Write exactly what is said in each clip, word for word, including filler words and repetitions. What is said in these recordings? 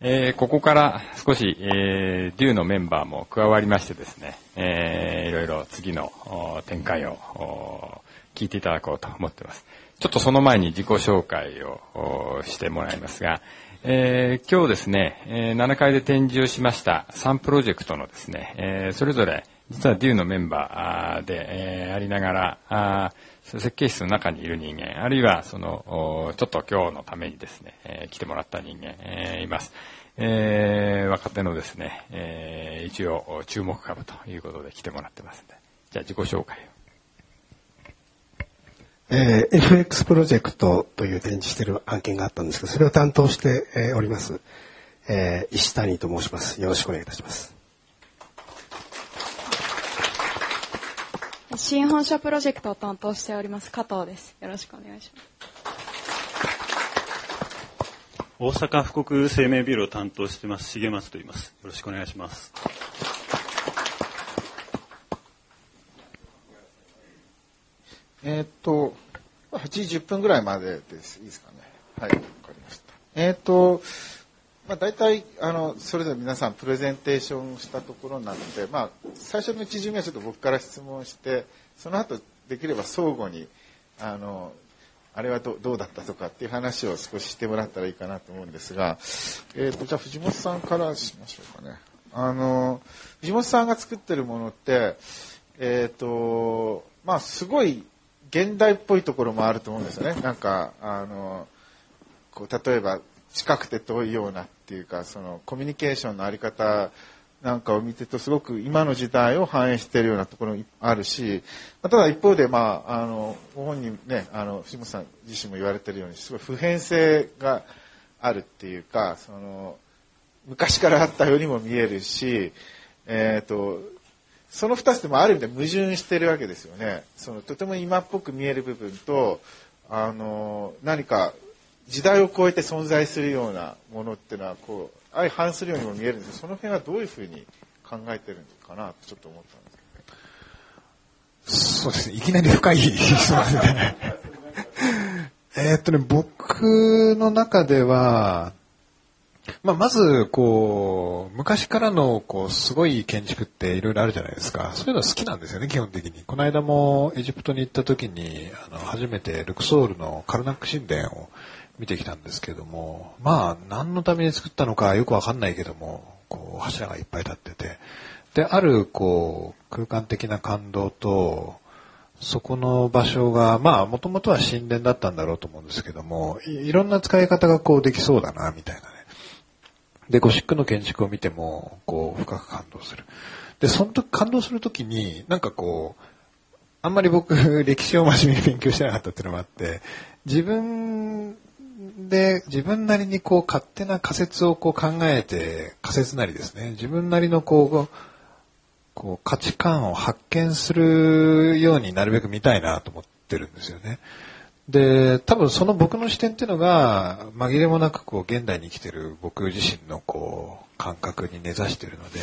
えー、ここから少し、えー、デューのメンバーも加わりましてですね、えー、いろいろ次の展開を聞いていただこうと思っています。ちょっとその前に自己紹介をしてもらいますが、えー、今日ですね、えー、ななかいで展示をしましたさんプロジェクトのですね、えー、それぞれ実はデューのメンバーで、えー、ありながら、あ設計室の中にいる人間、あるいはそのちょっと今日のためにですね、えー、来てもらった人間、えー、います、えー。若手のですね、えー、一応注目株ということで来てもらってますので、じゃあ自己紹介を。えー、エフエックス プロジェクトという展示している案件があったんですけど、それを担当して、えー、おります、えー、石谷と申します。よろしくお願いいたします。新本社プロジェクトを担当しております加藤です。よろしくお願いします。大阪富国生命ビルを担当しています重松と言います。よろしくお願いします。えー、っとはちじじゅっぷんぐらいまでです。いいですかね。はい、わかりました。えー、っとまあ大体あのそれぞれ皆さんプレゼンテーションしたところなので、まあ最初の一巡目はちょっと僕から質問して、その後できれば相互にあのあれは ど, どうだったとかっていう話を少ししてもらったらいいかなと思うんですが、えー、っとじゃあ藤本さんからしましょうかね。あの藤本さんが作ってるものってえー、っとまあすごい現代っぽいところもあると思うんですよね。なんかあのこう例えば近くて遠いようなっていうか、そのコミュニケーションのあり方なんかを見てるとすごく今の時代を反映しているようなところもあるし、ただ一方で、まあ、あのご本人ね、あの藤本さん自身も言われているようにすごい普遍性があるっていうか、その昔からあったようにも見えるし、えーとそのふたつでもある意味で矛盾しているわけですよね。そのとても今っぽく見える部分と、あの何か時代を超えて存在するようなものっていうのはこう相反するようにも見えるんですけど、その辺はどういうふうに考えてるのかなとちょっと思ったんですけど。そうですね、いきなり深い質問ですね。えっとね僕の中では、まあ、まずこう昔からのこうすごい建築っていろいろあるじゃないですか。そういうの好きなんですよね、基本的に。この間もエジプトに行った時にあの初めてルクソールのカルナック神殿を見てきたんですけども、まあ何のために作ったのかよくわかんないけども、こう柱がいっぱい立ってて、であるこう空間的な感動と、そこの場所がまあもともとは神殿だったんだろうと思うんですけども、 い, いろんな使い方がこうできそうだなみたいなね。でゴシックの建築を見てもこう深く感動する。でその時感動するときになんかこうあんまり僕歴史を真面目に勉強してなかったっていうのもあって、自分で自分なりにこう勝手な仮説をこう考えて、仮説なりですね、自分なりのこうこう価値観を発見するようになるべく見たいなと思ってるんですよね。で多分その僕の視点っていうのが紛れもなくこう現代に生きてる僕自身のこう感覚に根ざしているので、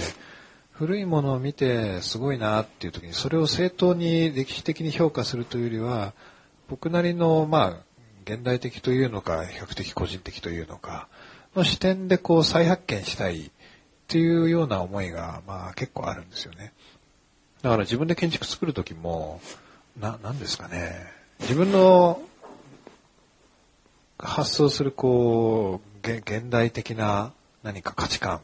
古いものを見てすごいなっていう時にそれを正当に歴史的に評価するというよりは、僕なりのまあ現代的というのか比較的個人的というのかの視点でこう再発見したいっていうような思いがまあ結構あるんですよね。だから自分で建築作る時もな何ですかね、自分の発想するこう現代的な何か価値観、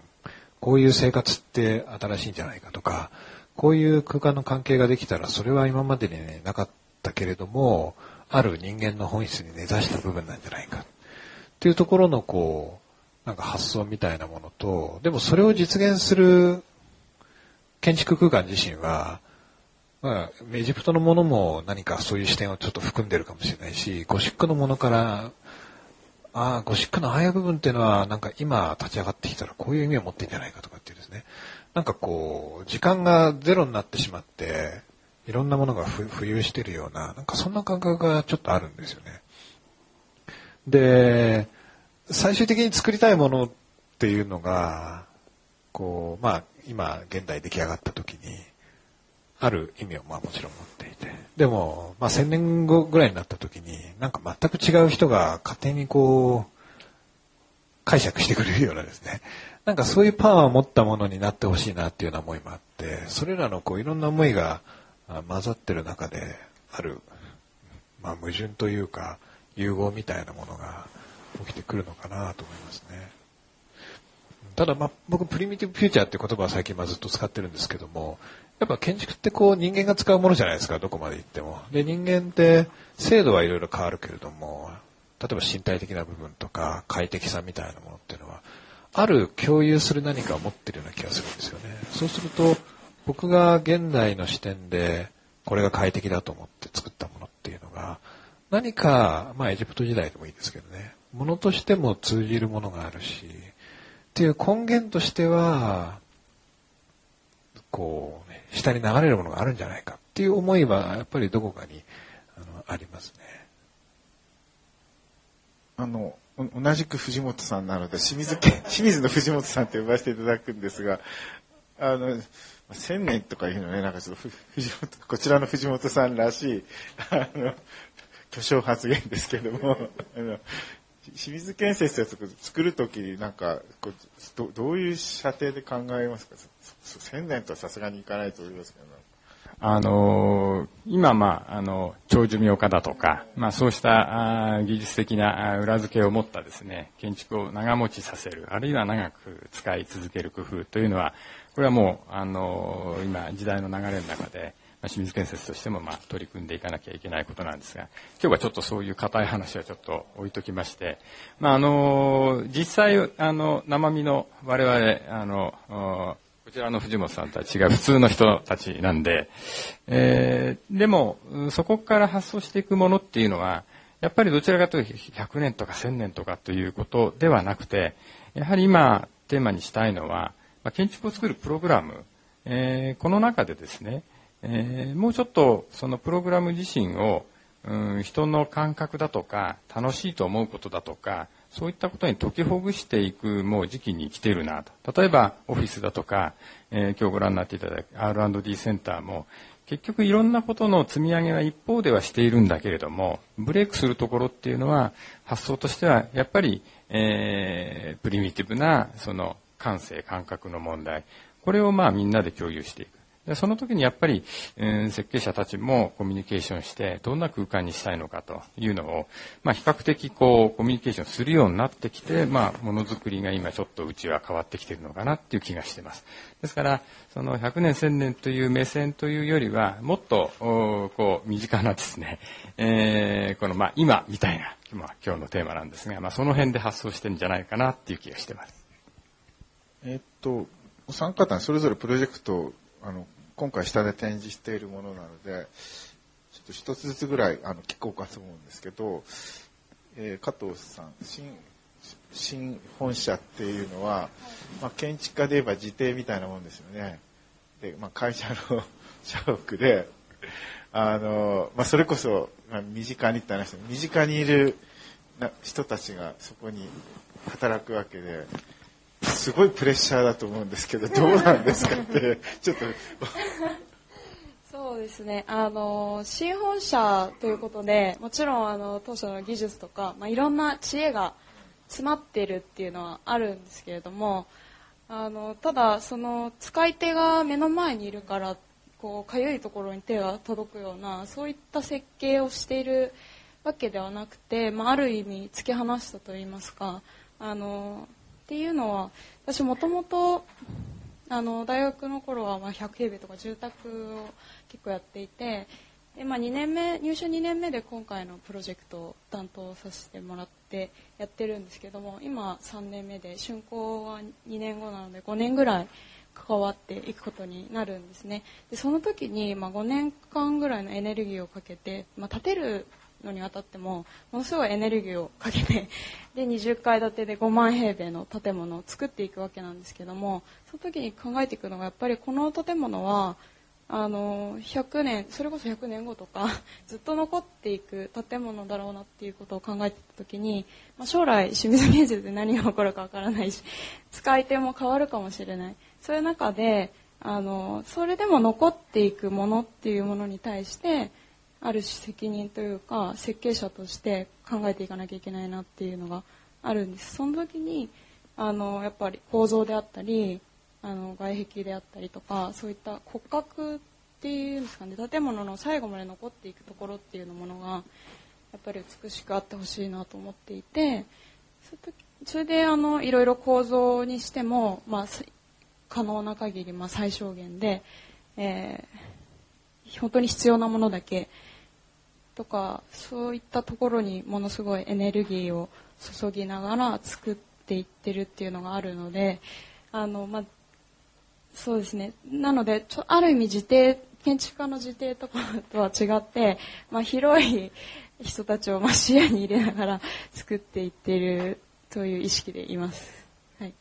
こういう生活って新しいんじゃないかとか、こういう空間の関係ができたらそれは今までに、ね、なかったけれどもある人間の本質に根ざした部分なんじゃないかっていうところのこうなんか発想みたいなものと、でもそれを実現する建築空間自身はまあ、エジプトのものも何かそういう視点をちょっと含んでるかもしれないし、ゴシックのものから、ああ、ゴシックのああいう部分っていうのはなんか今立ち上がってきたらこういう意味を持ってんじゃないかとかっていうですね。なんかこう、時間がゼロになってしまって、いろんなものが浮遊してるような、なんかそんな感覚がちょっとあるんですよね。で、最終的に作りたいものっていうのが、こう、まあ今現代出来上がった時に、ある意味をまあもちろん持っていて、でもまあせんねんごぐらいになった時になんか全く違う人が勝手にこう解釈してくれるようなですね、なんかそういうパワーを持ったものになってほしいなっていうような思いもあって、それらのこういろんな思いが混ざってる中である、まあ、矛盾というか融合みたいなものが起きてくるのかなと思いますね。ただまあ僕プリミティブフューチャーっていう言葉は最近ずっと使ってるんですけども、やっぱ建築ってこう人間が使うものじゃないですか、どこまで行っても。で、人間って制度はいろいろ変わるけれども、例えば身体的な部分とか快適さみたいなものっていうのはある共有する何かを持ってるような気がするんですよね。そうすると僕が現代の視点でこれが快適だと思って作ったものっていうのが何か、まあエジプト時代でもいいですけどね、ものとしても通じるものがあるしっていう根源としてはこう、ね、下に流れるものがあるんじゃないかっていう思いはやっぱりどこかに あの、ありますね。あの同じく藤本さんなので清水県、清水の藤本さんって呼ばせていただくんですが、あの千年とかいうのね、なんかちょっと藤本、こちらの藤本さんらしいあの巨匠発言ですけどもあの清水建設を作るときになんかこう ど, どういう射程で考えますか。千年とはさすがにいかないと思いますけど、あのー、今、まあ、あの長寿命化だとか、まあ、そうしたあ技術的な裏付けを持ったですね、建築を長持ちさせる、あるいは長く使い続ける工夫というのは、これはもう、あのー、今時代の流れの中で清水建設としてもまあ取り組んでいかなきゃいけないことなんですが、今日はちょっとそういう固い話はちょっと置いときまして、まああの実際あの生身の我々あのこちらの藤本さんとは違う普通の人たちなんで、えー、でもそこから発想していくものっていうのはやっぱりどちらかというとひゃくねんとかせんねんとかということではなくて、やはり今テーマにしたいのは、まあ、建築を作るプログラム、えー、この中でですね。えー、もうちょっとそのプログラム自身を、うん、人の感覚だとか楽しいと思うことだとかそういったことに解きほぐしていくもう時期に来ているなと。例えばオフィスだとか、えー、今日ご覧になっていただく アールアンドディー センターも結局いろんなことの積み上げは一方ではしているんだけれども、ブレイクするところっていうのは発想としてはやっぱり、えー、プリミティブなその感性感覚の問題、これをまあみんなで共有していく。でその時にやっぱり、うん、設計者たちもコミュニケーションしてどんな空間にしたいのかというのを、まあ、比較的こうコミュニケーションするようになってきて、まあ、ものづくりが今ちょっとうちは変わってきているのかなっていう気がしています。ですからそのひゃくねんせんねんという目線というよりはもっとこう身近なですね、えー、このまあ今みたいな、まあ、今日のテーマなんですが、まあ、その辺で発想してるんじゃないかなっていう気がしています。えー、っとお三方それぞれプロジェクトあの今回下で展示しているものなのでちょっと一つずつぐらいあの聞こうかと思うんですけど、えー、加藤さん 新, 新本社っていうのは、まあ、建築家で言えば自邸みたいなもんですよね。で、まあ、会社の社屋であの、まあ、それこそ身近にって話身近にいる人たちがそこに働くわけで、すごいプレッシャーだと思うんですけど、どうなんですかってちょっとそうですね、あの新本社ということでもちろんあの当初の技術とか、まあ、いろんな知恵が詰まっているっていうのはあるんですけれども、あのただその使い手が目の前にいるからこうかゆいところに手が届くようなそういった設計をしているわけではなくて、まあ、ある意味突き放したといいますか、あのっていうのは私もともと大学の頃はまあひゃくへいべいとか住宅を結構やっていて、で、まあ、にねんめ入社にねんめで今回のプロジェクトを担当させてもらってやってるんですけども、今さんねんめで竣工はにねんごなのでごねんぐらい関わっていくことになるんですね。でその時にまあごねんかんぐらいのエネルギーをかけて、まあ、建てるのにあたってもものすごいエネルギーをかけてでにじゅっかいだてでごまんへいべいの建物を作っていくわけなんですけども、その時に考えていくのがやっぱりこの建物はあのひゃくねんそれこそひゃくねんごとかずっと残っていく建物だろうなっていうことを考えていた時に、まあ、将来清水建設で何が起こるかわからないし使い手も変わるかもしれない、そういう中であのそれでも残っていくものっていうものに対してある種責任というか設計者として考えていかなきゃいけないなっていうのがあるんです。その時にあのやっぱり構造であったりあの外壁であったりとかそういった骨格っていうんですかね、建物の最後まで残っていくところっていうものがやっぱり美しくあってほしいなと思っていて、それであのいろいろ構造にしても、まあ、可能な限り、まあ、最小限で、えー、本当に必要なものだけとかそういったところにものすごいエネルギーを注ぎながら作っていってるっていうのがあるので、あの、まあ、そうですね。なのでちょある意味自邸建築家の自邸とかとは違って、まあ、広い人たちをま視野に入れながら作っていってるという意識でいます。はい、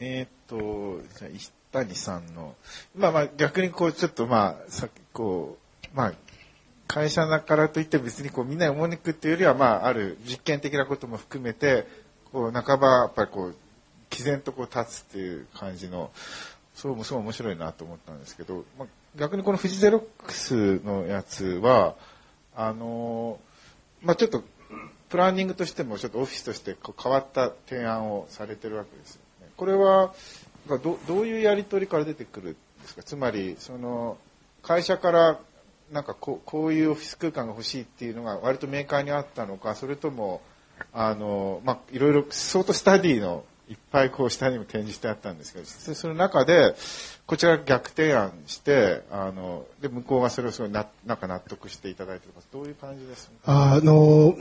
えー、っとじゃあ石谷さんの、まあ、まあ逆にこうちょっとまあさこうまあ会社だからといって別にこうみんなに思いにくっていうよりは、まあ、ある実験的なことも含めてこう半ばやっぱりこう毅然とこう立つっていう感じの、それもすごい面白いなと思ったんですけど、まあ、逆にこのフジゼロックスのやつはあのーまあ、ちょっとプランニングとしてもちょっとオフィスとしてこう変わった提案をされてるわけですよね。これは ど, どういうやり取りから出てくるんですか。つまりその会社からなんか こ, こういうオフィス空間が欲しいっていうのが割とメーカーにあったのか、それともあの、まあ、いろいろ相当スタディのいっぱいこう下にも展示してあったんですけど、その中でこちらが逆提案してあので向こうがそれをすごいななんか納得していただいています。どういう感じですか。あの、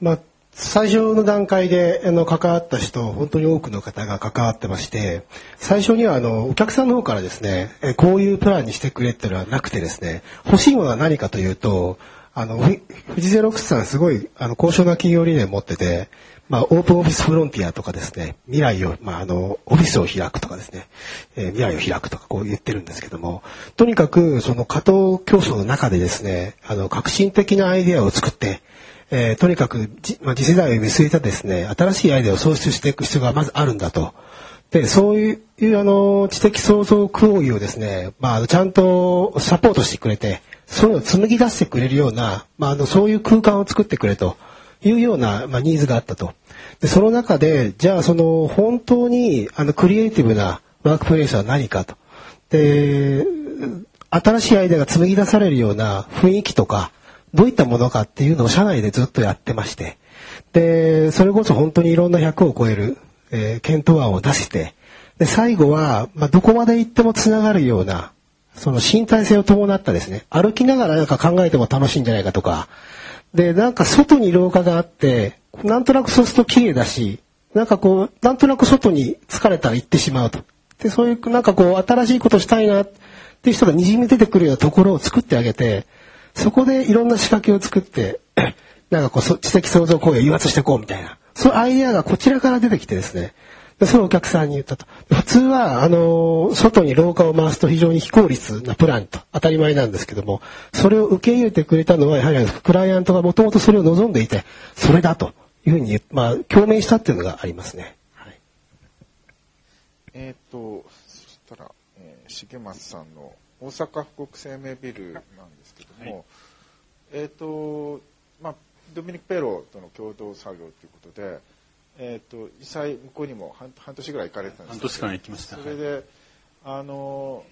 まあ、最初の段階であの関わった人本当に多くの方が関わってまして、最初にはあのお客さんの方からですねこういうプランにしてくれっていうのはなくてですね、欲しいものは何かというとあのフジゼロックスさんすごいあの高尚な企業理念を持ってて、まあ、オープンオフィスフロンティアとかですね、未来を、まあ、あのオフィスを開くとかですね、えー、未来を開くとかこう言ってるんですけども、とにかくその過当競争の中でですねあの革新的なアイデアを作って、えー、とにかくじ、まあ、次世代を見据えたですね新しいアイデアを創出していく必要がまずあるんだと。でそういうあの知的創造行為をですね、まあ、ちゃんとサポートしてくれて、そういうのを紡ぎ出してくれるような、まあ、あのそういう空間を作ってくれというような、まあ、ニーズがあったと。でその中でじゃあその本当にあのクリエイティブなワークプレイスは何かと、で新しいアイデアが紡ぎ出されるような雰囲気とかどういったものかっていうのを社内でずっとやってまして、でそれこそ本当にいろんなひゃくを超える、えー、検討案を出して、で最後は、まあ、どこまで行ってもつながるようなその身体性を伴ったですね、歩きながらなんか考えても楽しいんじゃないかとか、でなんか外に廊下があってなんとなくそうすると綺麗だし、なんかこうなんとなく外に疲れたら行ってしまうと、でそういうなんかこう新しいことしたいなっていう人がにじみ出てくるようなところを作ってあげて、そこでいろんな仕掛けを作ってなんかこう知的創造行為を誘発していこうみたいな、そういうアイデアがこちらから出てきてですね、でそれをお客さんに言ったと。普通はあのー、外に廊下を回すと非常に非効率なプランと当たり前なんですけども、それを受け入れてくれたのはやはりクライアントがもともとそれを望んでいてそれだというふうに、まあ、共鳴したっていうのがありますね。はい、えっ、ー、とそしたら、えー、重松さんの大阪富国生命ビルなんですけども、はい、えっ、ー、とまあドミニク・ペロとの共同作業ということで。えー、と実際向こうにも 半, 半年ぐらい行かれてたんですけど、半年間行きました。それであの、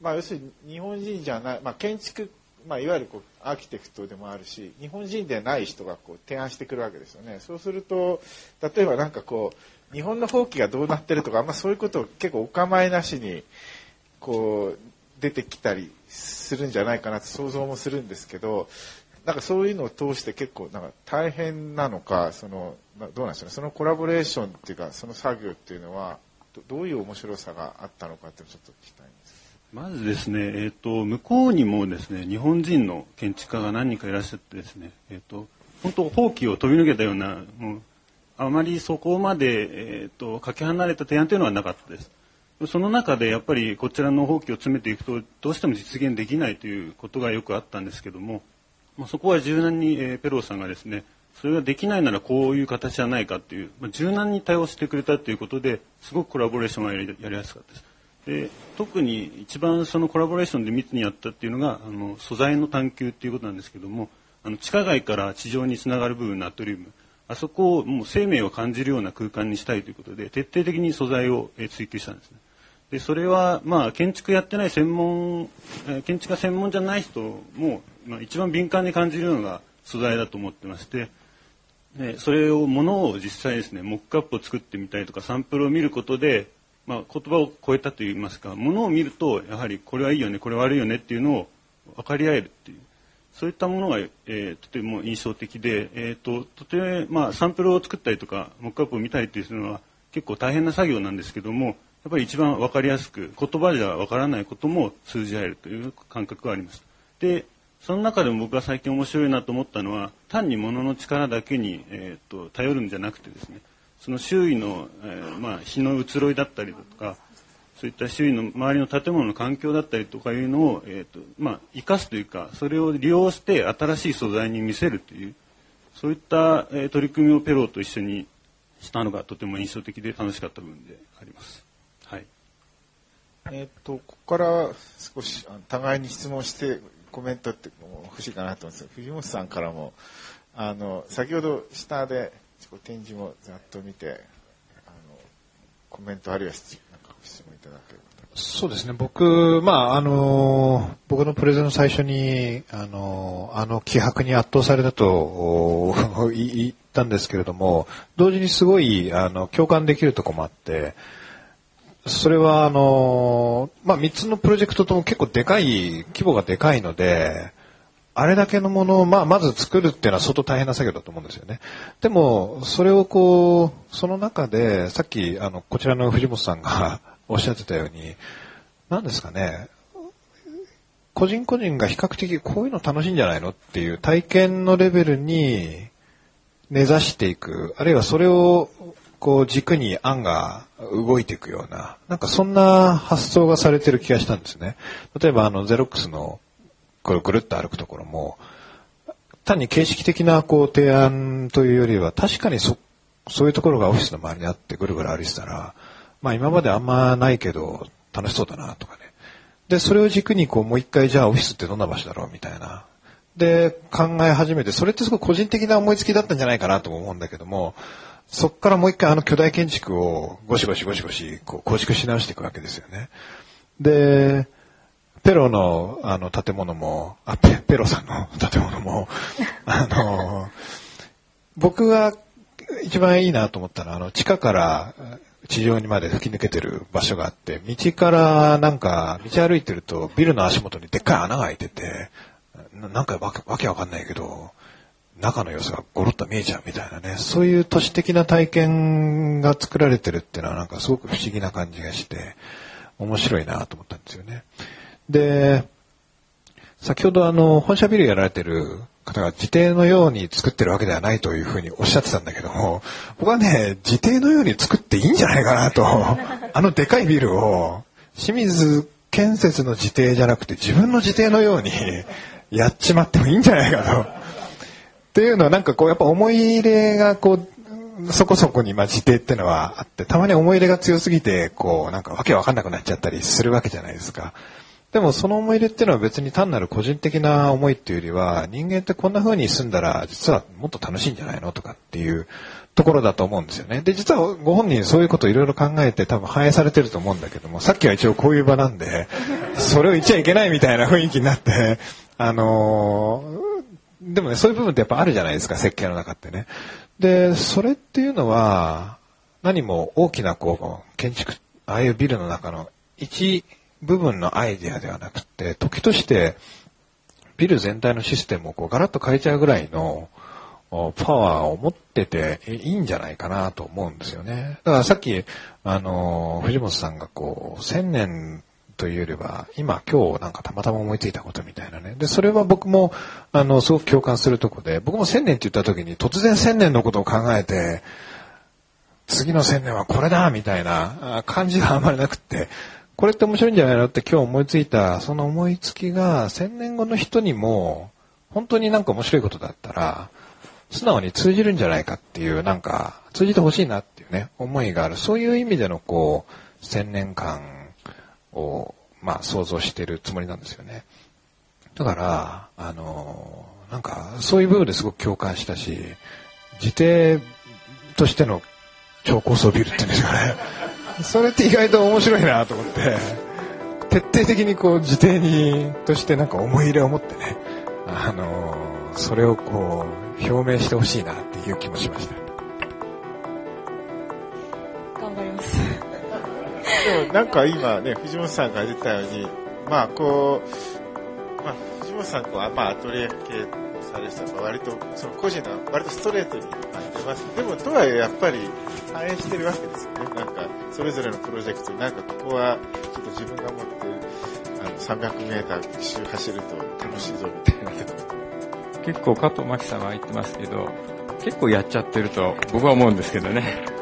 まあ、要するに日本人じゃない、まあ、建築、まあ、いわゆるこうアーキテクトでもあるし日本人でない人がこう提案してくるわけですよね。そうすると例えばなんかこう日本の法規がどうなってるとか、まあ、そういうことを結構お構いなしにこう出てきたりするんじゃないかなと想像もするんですけど、なんかそういうのを通して結構なんか大変なのか、そのどうなんでしょうね、そのコラボレーションっていうかその作業っていうのは ど, どういう面白さがあったのかってちょっと聞きたいんです。まずですね、えー、と向こうにもですね日本人の建築家が何人かいらっしゃってですね、えー、と本当法規を飛び抜けたようなもうあまりそこまで、えー、とかけ離れた提案というのはなかったです。その中でやっぱりこちらの法規を詰めていくとどうしても実現できないということがよくあったんですけども、まあ、そこは柔軟に、えー、ペローさんがですねそれができないならこういう形じゃないかという、まあ、柔軟に対応してくれたということですごくコラボレーションがや り, やりやすかったです。で特に一番そのコラボレーションで密にやったというのがあの素材の探求ということなんですけども、あの地下街から地上につながる部分のアトリウム、あそこをもう生命を感じるような空間にしたいということで、徹底的に素材を追求したんですね。でそれはまあ建築やってない専門、建築が専門じゃない人も一番敏感に感じるのが素材だと思ってまして、でそれをものを実際ですね、モックアップを作ってみたりとかサンプルを見ることで、まあ、言葉を超えたといいますか、ものを見るとやはりこれはいいよね、これ悪いよねっていうのを分かり合えるっていう、そういったものが、えー、とても印象的で、えー、ととても、まあ、サンプルを作ったりとかモックアップを見たりというのは結構大変な作業なんですけども、やっぱり一番分かりやすく言葉じゃ分からないことも通じ合えるという感覚があります。でその中でも僕が最近面白いなと思ったのは、単に物の力だけに、えー、と頼るんじゃなくてですね、その周囲の、えーまあ、日の移ろいだったりだとか、そういった周囲の周りの建物の環境だったりとかいうのを、えーとまあ、生かすというか、それを利用して新しい素材に見せるという、そういった、えー、取り組みをペローと一緒にしたのがとても印象的で楽しかった部分であります。はい。えーと、ここから少し互いに質問してコメントって欲しいかなと思うんですが、藤本さんからもあの先ほど下で展示もざっと見て、あのコメントあるいはなんか質問いただければ。そうですね。僕まああの僕のプレゼンの最初にあのあの気迫に圧倒されたと言ったんですけれども、同時にすごいあの共感できるところもあって。それはあのまあみっつのプロジェクトとも結構でかい、規模がでかいので、あれだけのものをまあまず作るっていうのは相当大変な作業だと思うんですよね。でもそれをこうその中でさっきあのこちらの藤本さんがおっしゃってたように、何ですかね、個人個人が比較的こういうの楽しいんじゃないのっていう体験のレベルに根ざしていく、あるいはそれをこう軸に案が動いていくような、なんかそんな発想がされてる気がしたんですね。例えばあのゼロックスのこれぐるっと歩くところも、単に形式的なこう提案というよりは、確かにそそういうところがオフィスの周りにあってぐるぐる歩いてたら、まあ今まであんまないけど楽しそうだなとかね。でそれを軸にこうもう一回じゃあオフィスってどんな場所だろうみたいな。で考え始めて、それってすごい個人的な思いつきだったんじゃないかなとも思うんだけども。そこからもう一回あの巨大建築をゴシゴシゴシゴシこう構築し直していくわけですよね。で、ペロのあの建物も、あ、ペ、ペロさんの建物も、あの、僕が一番いいなと思ったのは、あの地下から地上にまで吹き抜けてる場所があって、道からなんか、道歩いてるとビルの足元にでっかい穴が開いてて、な、なんかわけ、わけわかんないけど、中の様子がゴロッと見えちゃうみたいなね、そういう都市的な体験が作られてるっていうのはなんかすごく不思議な感じがして面白いなと思ったんですよね。で、先ほどあの本社ビルやられてる方が自邸のように作ってるわけではないというふうにおっしゃってたんだけども、僕はね、自邸のように作っていいんじゃないかなと、あのでかいビルを清水建設の自邸じゃなくて自分の自邸のようにやっちまってもいいんじゃないかと。っていうのはなんかこうやっぱ思い入れがこうそこそこにまあ自邸ってのはあって、たまに思い入れが強すぎてこうなんかわけわかんなくなっちゃったりするわけじゃないですか。でもその思い入れっていうのは別に単なる個人的な思いっていうよりは、人間ってこんな風に住んだら実はもっと楽しいんじゃないのとかっていうところだと思うんですよね。で実はご本人そういうことをいろいろ考えて多分反映されてると思うんだけども、さっきは一応こういう場なんでそれを言っちゃいけないみたいな雰囲気になってあのーでもね、そういう部分ってやっぱあるじゃないですか、設計の中ってね。で、それっていうのは、何も大きなこう、建築、ああいうビルの中の一部分のアイディアではなくて、時として、ビル全体のシステムをこうガラッと変えちゃうぐらいのパワーを持ってていいんじゃないかなと思うんですよね。だからさっき、あの、藤本さんがこう、せんねん、というよりは今今日なんかたまたま思いついたことみたいなね。でそれは僕もあのすごく共感するとこで、僕もせんねんって言った時に突然せんねんのことを考えて次のせんねんはこれだみたいな感じがあんまりなくって、これって面白いんじゃないのって今日思いついたその思いつきがせんねんごの人にも本当になんか面白いことだったら素直に通じるんじゃないかっていう、なんか通じてほしいなっていうね思いがある、そういう意味でのこうせんねんかんをまあ想像しているつもりなんですよね。だからあのなんかそういう部分ですごく共感したし、自邸としての超高層ビルっていうんですかね。それって意外と面白いなと思って、徹底的にこう自邸にとしてなんか思い入れを持ってね、あのー、それをこう表明してほしいなっていう気もしました。頑張ります。でもなんか今ね、藤本さんが出たように、まあこう、まあ、藤本さんこう、まあ、アトリエ系されてたら割とその個人の割とストレートに感じます。でもとはいえやっぱり反映してるわけですよね。なんかそれぞれのプロジェクトなんかここはちょっと自分が持ってるあのさんびゃくメーター一周走ると楽しいぞみたいな。結構加藤真希さんは言ってますけど、結構やっちゃってると僕は思うんですけどね。